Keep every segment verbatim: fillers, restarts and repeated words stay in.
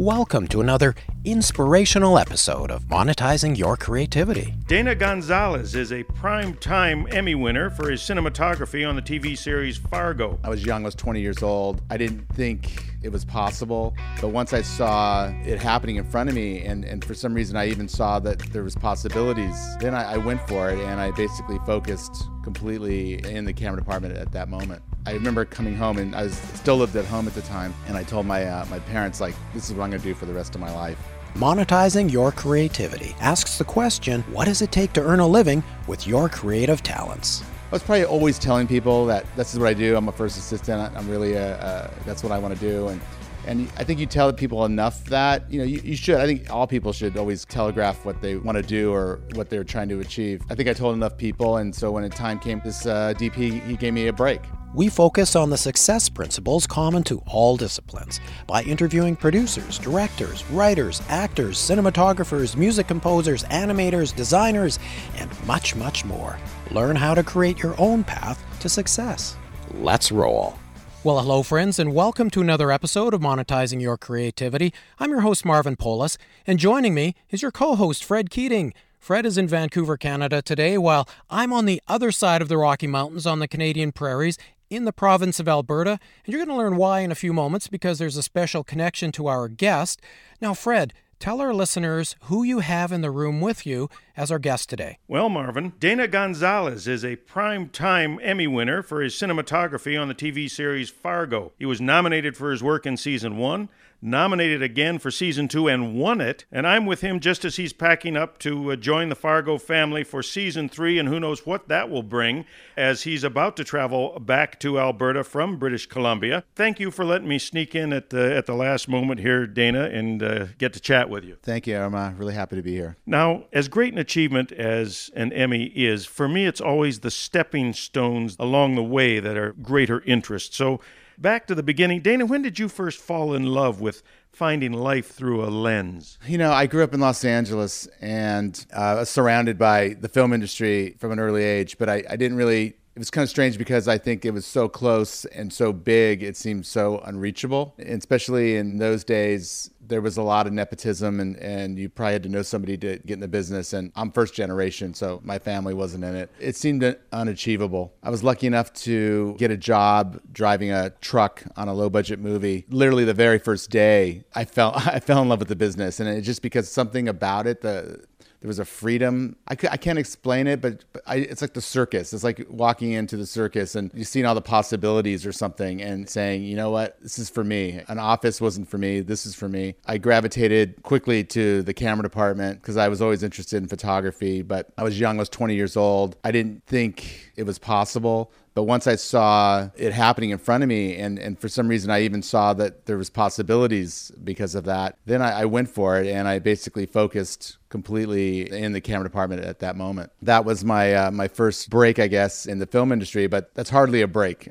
Welcome to another inspirational episode of Monetizing Your Creativity. Dana Gonzalez is a primetime Emmy winner for his cinematography on the T V series Fargo. I was young, I was twenty years old. I didn't think it was possible, but once I saw it happening in front of me, and, and for some reason I even saw that there was possibilities, then I, I went for it, and I basically focused completely in the camera department at that moment. I remember coming home, and I was, still lived at home at the time, and I told my uh, my parents, like, this is what I'm going to do for the rest of my life. Monetizing Your Creativity asks the question, what does it take to earn a living with your creative talents? I was probably always telling people that this is what I do. I'm a first assistant. I'm really a, uh, that's what I want to do. And and I think you tell people enough that, you know, you, you should. I think all people should always telegraph what they want to do or what they're trying to achieve. I think I told enough people, and so when the time came, this uh, D P, he gave me a break. We focus on the success principles common to all disciplines by interviewing producers, directors, writers, actors, cinematographers, music composers, animators, designers, and much, much more. Learn how to create your own path to success. Let's roll. Well, hello, friends, and welcome to another episode of Monetizing Your Creativity. I'm your host, Marvin Polis, and joining me is your co-host, Fred Keating. Fred is in Vancouver, Canada today, while I'm on the other side of the Rocky Mountains on the Canadian prairies in the province of Alberta, and you're going to learn why in a few moments because there's a special connection to our guest. Now, Fred, tell our listeners who you have in the room with you as our guest today. Well, Marvin, Dana Gonzalez is a primetime Emmy winner for his cinematography on the T V series Fargo. He was nominated for his work in season one, nominated again for season two, and won it. And I'm with him just as he's packing up to uh, join the Fargo family for season three, and who knows what that will bring as he's about to travel back to Alberta from British Columbia. Thank you for letting me sneak in at the at the last moment here, Dana, and uh, get to chat with you. Thank you. I'm uh, really happy to be here. Now, as great an achievement as an Emmy is, for me it's always the stepping stones along the way that are greater interest. So back to the beginning. Dana, when did you first fall in love with finding life through a lens? You know, I grew up in Los Angeles and uh, was surrounded by the film industry from an early age, but I, I didn't really, it was kind of strange because I think it was so close and so big, it seemed so unreachable. And especially in those days, there was a lot of nepotism, and, and you probably had to know somebody to get in the business. And I'm first generation, so my family wasn't in it. It seemed unachievable. I was lucky enough to get a job driving a truck on a low budget movie. Literally the very first day, I fell, I fell in love with the business. And it's just because something about it, the there was a freedom. I, could, I can't explain it, but, but I, it's like the circus. It's like walking into the circus and you've seen all the possibilities or something and saying, you know what, this is for me. An office wasn't for me. This is for me. I gravitated quickly to the camera department because I was always interested in photography, but I was young. I was twenty years old. I didn't think it was possible. But once I saw it happening in front of me, and, and for some reason I even saw that there was possibilities because of that, then I, I went for it, and I basically focused completely in the camera department at that moment. That was my uh, my first break, I guess, in the film industry, but that's hardly a break.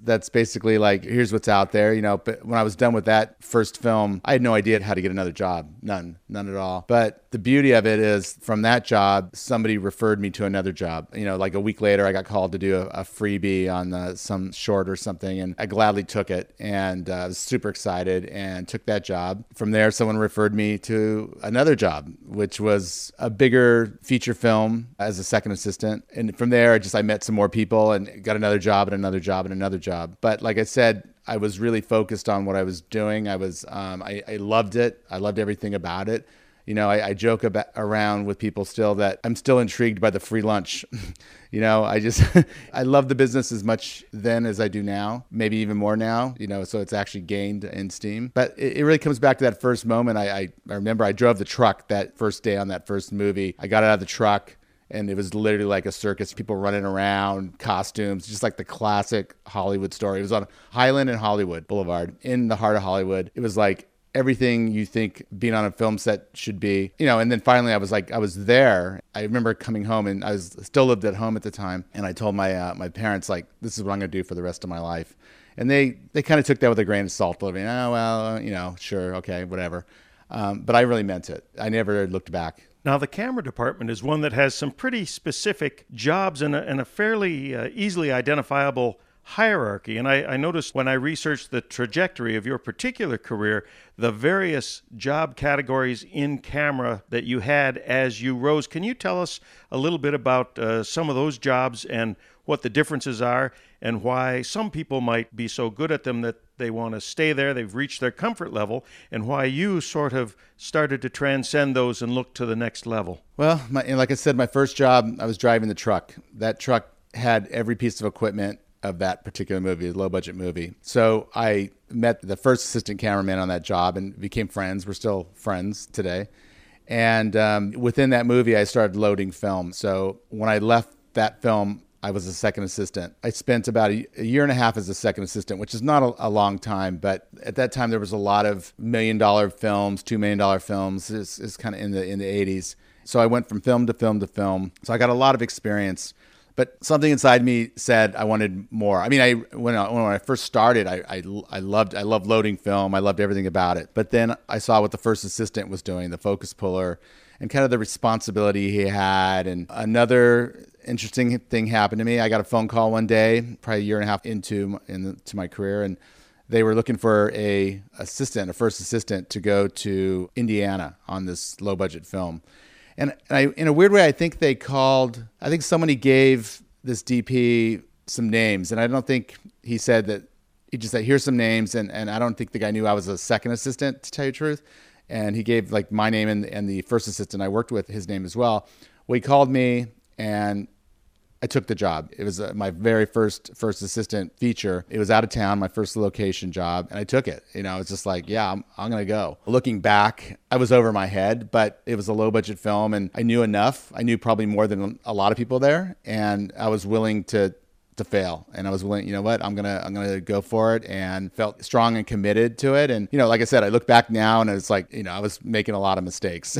That's basically like, here's what's out there, you know. But when I was done with that first film, I had no idea how to get another job. None, none at all. But the beauty of it is from that job, somebody referred me to another job. You know, like a week later, I got called to do a, a free be on the, some short or something, and I gladly took it, and I uh, was super excited and took that job. From there, someone referred me to another job, which was a bigger feature film as a second assistant. And from there, I just I met some more people and got another job and another job and another job. But like I said, I was really focused on what I was doing. I was um, I, I loved it. I loved everything about it. You know, I, I joke about, around with people still that I'm still intrigued by the free lunch. You know, I just, I love the business as much then as I do now, maybe even more now, you know, so it's actually gained in steam. But it, it really comes back to that first moment. I, I, I remember I drove the truck that first day on that first movie. I got out of the truck, and it was literally like a circus, people running around, costumes, just like the classic Hollywood story. It was on Highland and Hollywood Boulevard in the heart of Hollywood. It was like everything you think being on a film set should be, you know. And then finally I was like, I was there. I remember coming home, and I was still lived at home at the time. And I told my, uh, my parents, like, this is what I'm going to do for the rest of my life. And they, they kind of took that with a grain of salt, living, oh, well, you know, sure. Okay, whatever. Um, but I really meant it. I never looked back. Now, the camera department is one that has some pretty specific jobs and a, and a fairly uh, easily identifiable hierarchy. And I, I noticed when I researched the trajectory of your particular career, the various job categories in camera that you had as you rose. Can you tell us a little bit about uh, some of those jobs and what the differences are and why some people might be so good at them that they want to stay there, they've reached their comfort level, and why you sort of started to transcend those and look to the next level? Well, my, like I said, my first job, I was driving the truck. That truck had every piece of equipment of that particular movie, a low-budget movie. So I met the first assistant cameraman on that job and became friends. We're still friends today. And um, within that movie, I started loading film. So when I left that film, I was a second assistant. I spent about a, a year and a half as a second assistant, which is not a, a long time, but at that time there was a lot of million-dollar films, two million dollar films. It's, it's kind of in the in the eighties. So I went from film to film to film. So I got a lot of experience, but something inside me said I wanted more. I mean, I when I, when I first started, I, I I loved I loved loading film. I loved everything about it. But then I saw what the first assistant was doing, the focus puller, and kind of the responsibility he had. And another interesting thing happened to me. I got a phone call one day, probably a year and a half into in to my career, and they were looking for a assistant, a first assistant, to go to Indiana on this low budget film. And I, in a weird way, I think they called, I think somebody gave this D P some names. And I don't think he said that, he just said, here's some names. And, and I don't think the guy knew I was a second assistant, to tell you the truth. And he gave like my name and, and the first assistant I worked with, his name as well. Well, he called me and I took the job. It was uh, my very first first assistant feature. It was out of town, my first location job, and I took it. You know, I was just like, yeah, I'm, I'm going to go. Looking back, I was over my head, but it was a low budget film and I knew enough. I knew probably more than a lot of people there, and I was willing to to fail. And I was willing, you know what, I'm going to I'm going to go for it, and felt strong and committed to it. And, you know, like I said, I look back now and it's like, you know, I was making a lot of mistakes,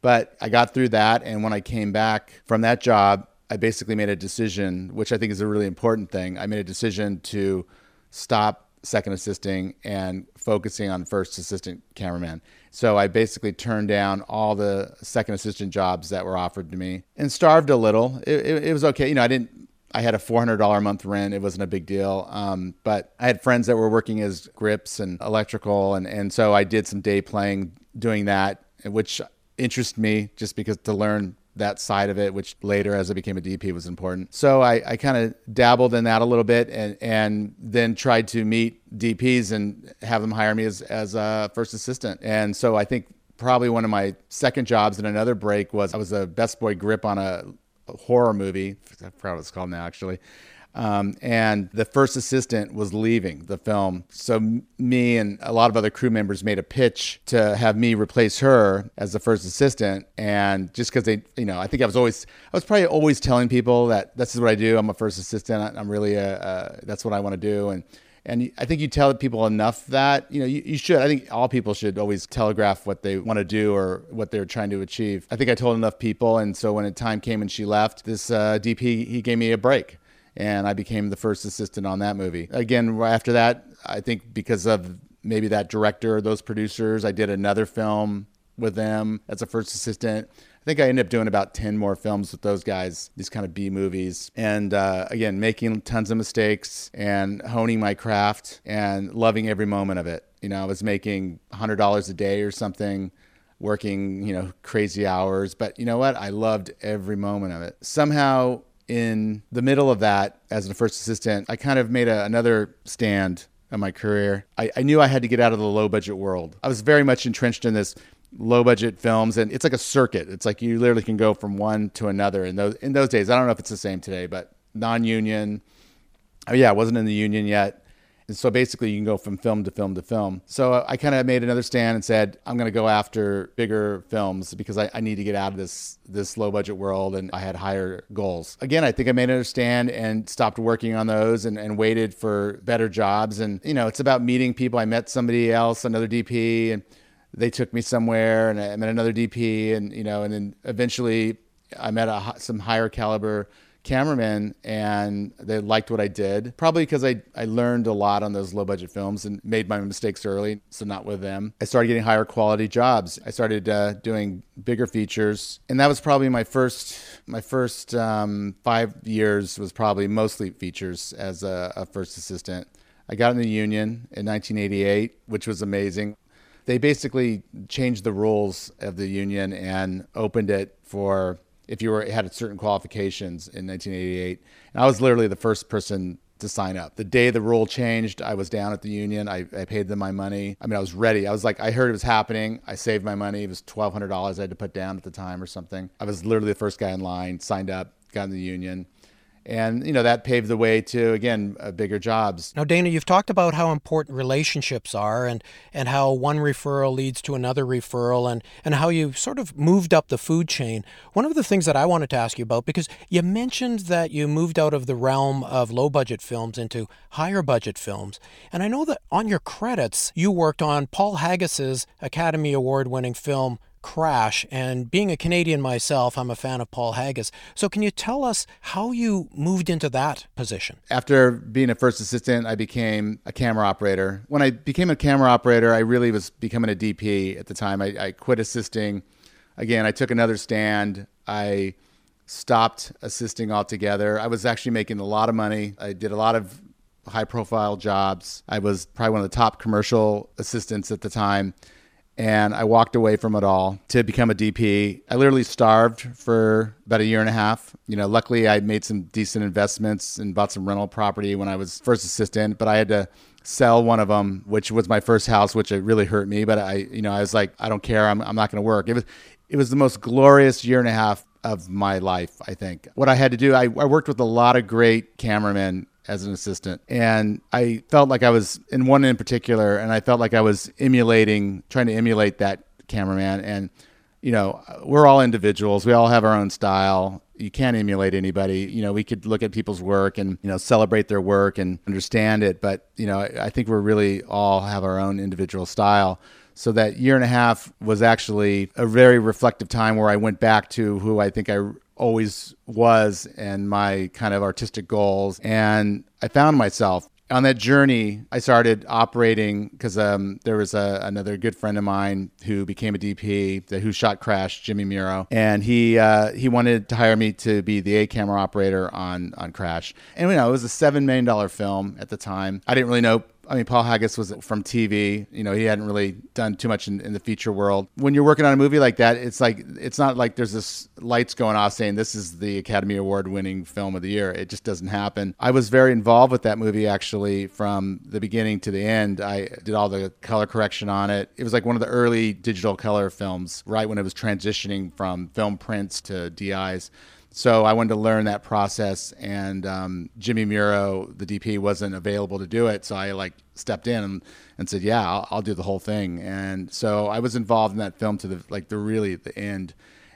but I got through that. And when I came back from that job, I basically made a decision, which I think is a really important thing. I made a decision to stop second assisting and focusing on first assistant cameraman. So I basically turned down all the second assistant jobs that were offered to me and starved a little. It, it, it was okay. You know, I didn't, I had a four hundred dollars a month rent. It wasn't a big deal. Um, but I had friends that were working as grips and electrical. And, and so I did some day playing doing that, which interested me just because to learn that side of it, which later as I became a D P was important. So I, I kind of dabbled in that a little bit, and, and then tried to meet D Ps and have them hire me as, as a first assistant. And so I think probably one of my second jobs in another break was I was a best boy grip on a horror movie. I forgot what it's called now, actually. Um, and the first assistant was leaving the film. So me and a lot of other crew members made a pitch to have me replace her as the first assistant. And just because they, you know, I think I was always, I was probably always telling people that this is what I do. I'm a first assistant. I'm really a, uh, that's what I want to do. And, and I think you tell people enough that, you know, you, you should, I think all people should always telegraph what they want to do or what they're trying to achieve. I think I told enough people. And so when the time came and she left, this uh, D P, he gave me a break. And I became the first assistant on that movie. Again, after that, I think because of maybe that director, those producers, I did another film with them as a first assistant. I think I ended up doing about ten more films with those guys, these kind of B movies. And uh, again, making tons of mistakes and honing my craft and loving every moment of it. You know, I was making one hundred dollars a day or something, working, you know, crazy hours. But you know what? I loved every moment of it. Somehow, in the middle of that, as a first assistant, I kind of made a, another stand on my career. I, I knew I had to get out of the low budget world. I was very much entrenched in this low budget films, and it's like a circuit. It's like you literally can go from one to another. In those in those days, I don't know if it's the same today, but non-union. Oh yeah, I wasn't in the union yet. And so basically you can go from film to film to film. So I kind of made another stand and said, I'm going to go after bigger films because I, I need to get out of this this low budget world. And I had higher goals. Again, I think I made another stand and stopped working on those and, and waited for better jobs. And, you know, it's about meeting people. I met somebody else, another D P, and they took me somewhere, and I met another D P, and, you know, and then eventually I met a, some higher caliber cameraman, and they liked what I did, probably because I, I learned a lot on those low-budget films and made my mistakes early, so not with them. I started getting higher quality jobs. I started uh, doing bigger features, and that was probably my first, my first um, five years was probably mostly features as a, a first assistant. I got in the union in nineteen eighty-eight, which was amazing. They basically changed the rules of the union and opened it for if you were had certain qualifications in nineteen eighty-eight. And I was literally the first person to sign up. The day the rule changed, I was down at the union. I, I paid them my money. I mean, I was ready. I was like, I heard it was happening. I saved my money. It was twelve hundred dollars I had to put down at the time or something. I was literally the first guy in line, signed up, got in the union. And, you know, that paved the way to, again, uh, bigger jobs. Now, Dana, you've talked about how important relationships are and, and how one referral leads to another referral and, and how you've sort of moved up the food chain. One of the things that I wanted to ask you about, because you mentioned that you moved out of the realm of low-budget films into higher-budget films. And I know that on your credits, you worked on Paul Haggis's Academy Award-winning film, Crash, and being a Canadian myself, I'm a fan of Paul Haggis. So can you tell us how you moved into that position? After being a first assistant, I became a camera operator. When I became a camera operator, I really was becoming a D P at the time. I, I quit assisting. Again, I took another stand. I stopped assisting altogether. I was actually making a lot of money. I did a lot of high-profile jobs. I was probably one of the top commercial assistants at the time. And I walked away from it all to become a D P. I literally starved for about a year and a half. You know, luckily I made some decent investments and bought some rental property when I was first assistant, but I had to sell one of them, which was my first house, which it really hurt me. But I, you know, I was like, I don't care. I'm, I'm not going to work. It was, it was the most glorious year and a half of my life, I think. What I had to do, I, I worked with a lot of great cameramen as an assistant. And I felt like I was in one in particular, and I felt like I was emulating, trying to emulate that cameraman. And, you know, we're all individuals. We all have our own style. You can't emulate anybody. You know, we could look at people's work and, you know, celebrate their work and understand it. But, you know, I think we're really all have our own individual style. So that year and a half was actually a very reflective time where I went back to who I think I always was and my kind of artistic goals. And I found myself on that journey. I started operating because um, there was a, another good friend of mine who became a D P, the, who shot Crash, Jimmy Muro. And he uh, he wanted to hire me to be the A camera operator on, on Crash. And, you know, it was a seven million dollars film at the time. I didn't really know. I mean, Paul Haggis was from T V. You know, he hadn't really done too much in, in the feature world. When you're working on a movie like that, it's like, it's not like there's this lights going off saying this is the Academy Award winning film of the year. It just doesn't happen. I was very involved with that movie, actually, from the beginning to the end. I did all the color correction on it. It was like one of the early digital color films, right when it was transitioning from film prints to D Is. So I wanted to learn that process, and um, Jimmy Muro, the D P, wasn't available to do it. So I like stepped in and, and said, yeah, I'll, I'll do the whole thing. And so I was involved in that film to the like the really the end.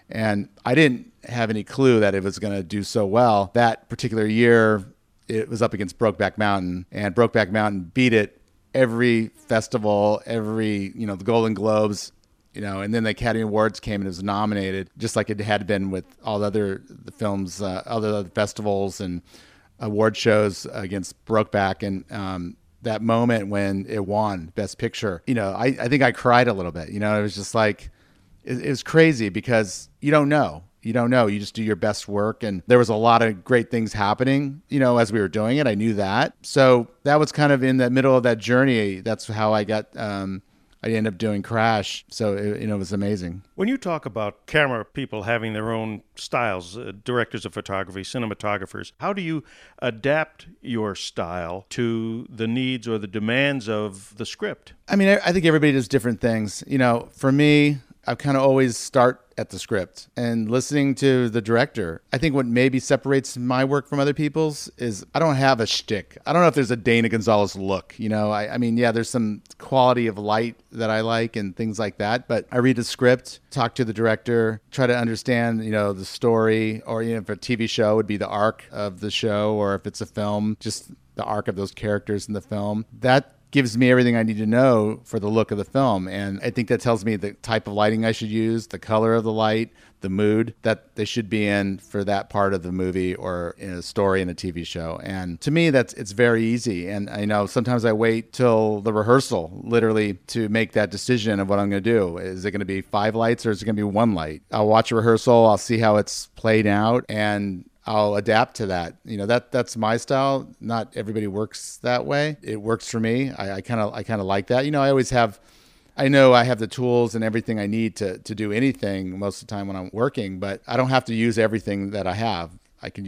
And I didn't have any clue that it was going to do so well. That particular year, it was up against Brokeback Mountain, and Brokeback Mountain beat it every festival, every, you know, the Golden Globes. You know, and then the Academy Awards came and it was nominated, just like it had been with all the other the films, uh, other festivals and award shows against Brokeback. And um, that moment when it won Best Picture, you know, I, I think I cried a little bit. You know, it was just like, it, it was crazy because you don't know. You don't know. You just do your best work. And there was a lot of great things happening, you know, as we were doing it. I knew that. So that was kind of in the middle of that journey. That's how I got... Um, I ended up doing Crash, so it, you know, it was amazing. When you talk about camera people having their own styles, uh, directors of photography, cinematographers, how do you adapt your style to the needs or the demands of the script? I mean, I, I think everybody does different things. You know, for me, I kind of always start at the script and listening to the director. I think what maybe separates my work from other people's is I don't have a shtick. I don't know if there's a Dana Gonzalez look, you know, I, I mean, yeah, there's some quality of light that I like and things like that, but I read the script, talk to the director, try to understand, you know, the story, or, you know, if a T V show would be the arc of the show, or if it's a film, just the arc of those characters in the film. That gives me everything I need to know for the look of the film. And I think that tells me the type of lighting I should use, the color of the light, the mood that they should be in for that part of the movie or in a story in a T V show. And to me, that's it's very easy. And I know sometimes I wait till the rehearsal, literally, to make that decision of what I'm going to do. Is it going to be five lights or is it going to be one light? I'll watch a rehearsal. I'll see how it's played out and I'll adapt to that. You know, that that's my style. Not everybody works that way. It works for me. I kind of I kind of like that. You know, I always have... I know I have the tools and everything I need to to do anything most of the time when I'm working, but I don't have to use everything that I have. I can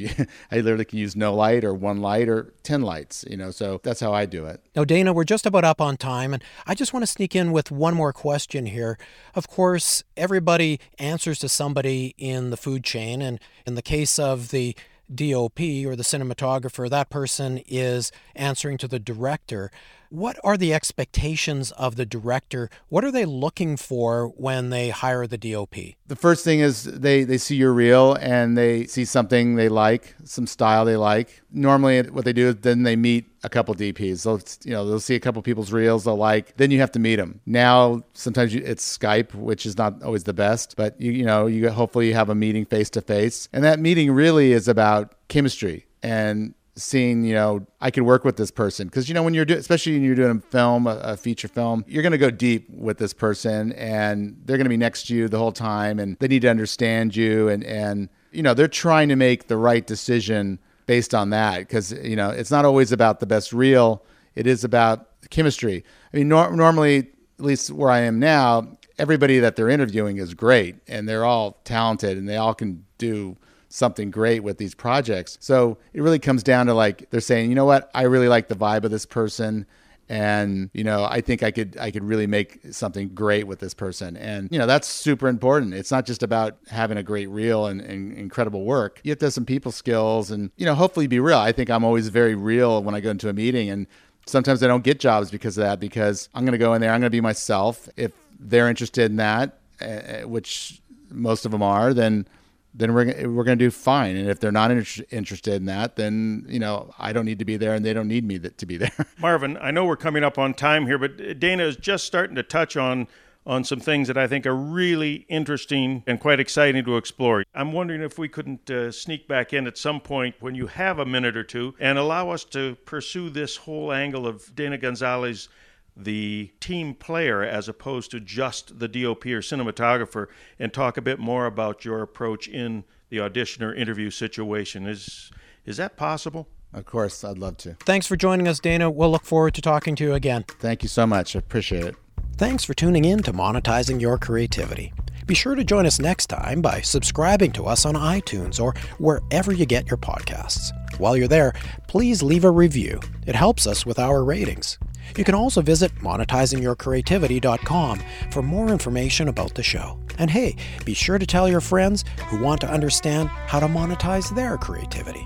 I literally can use no light or one light or ten lights, you know, so that's how I do it. Now, Dana, we're just about up on time, and I just want to sneak in with one more question here. Of course, everybody answers to somebody in the food chain, and in the case of the D O P or the cinematographer, that person is answering to the director. What are the expectations of the director? What are they looking for when they hire the D O P? The first thing is they, they see your reel and they see something they like, some style they like. Normally what they do is then they meet a couple D Ps. They'll, you know, they'll see a couple people's reels they'll like. Then you have to meet them. Now, sometimes you, it's Skype, which is not always the best, but you, you know, you hopefully you have a meeting face to face. And that meeting really is about chemistry and seeing, you know, I could work with this person. Because, you know, when you're doing, especially when you're doing a film, a, a feature film, you're going to go deep with this person and they're going to be next to you the whole time and they need to understand you. And, and, you know, they're trying to make the right decision based on that. Because, you know, it's not always about the best reel. It is about chemistry. I mean, nor- normally, at least where I am now, everybody that they're interviewing is great and they're all talented and they all can do something great with these projects. So it really comes down to like, they're saying, you know what, I really like the vibe of this person. And, you know, I think I could, I could really make something great with this person. And, you know, that's super important. It's not just about having a great reel and, and incredible work. You have to have some people skills and, you know, hopefully be real. I think I'm always very real when I go into a meeting, and sometimes I don't get jobs because of that, because I'm going to go in there, I'm going to be myself. If they're interested in that, uh, which most of them are, then then we're, we're going to do fine. And if they're not inter- interested in that, then, you know, I don't need to be there and they don't need me that, to be there. Marvin, I know we're coming up on time here, but Dana is just starting to touch on on some things that I think are really interesting and quite exciting to explore. I'm wondering if we couldn't uh, sneak back in at some point when you have a minute or two and allow us to pursue this whole angle of Dana Gonzalez, the team player, as opposed to just the D O P or cinematographer, and talk a bit more about your approach in the audition or interview situation. Is is that possible? Of course, I'd love to. Thanks for joining us, Dana. We'll look forward to talking to you again. Thank you so much. I appreciate it. Thanks for tuning in to Monetizing Your Creativity. Be sure to join us next time by subscribing to us on iTunes or wherever you get your podcasts. While you're there, please leave a review. It helps us with our ratings. You can also visit monetizing your creativity dot com for more information about the show. And hey, be sure to tell your friends who want to understand how to monetize their creativity.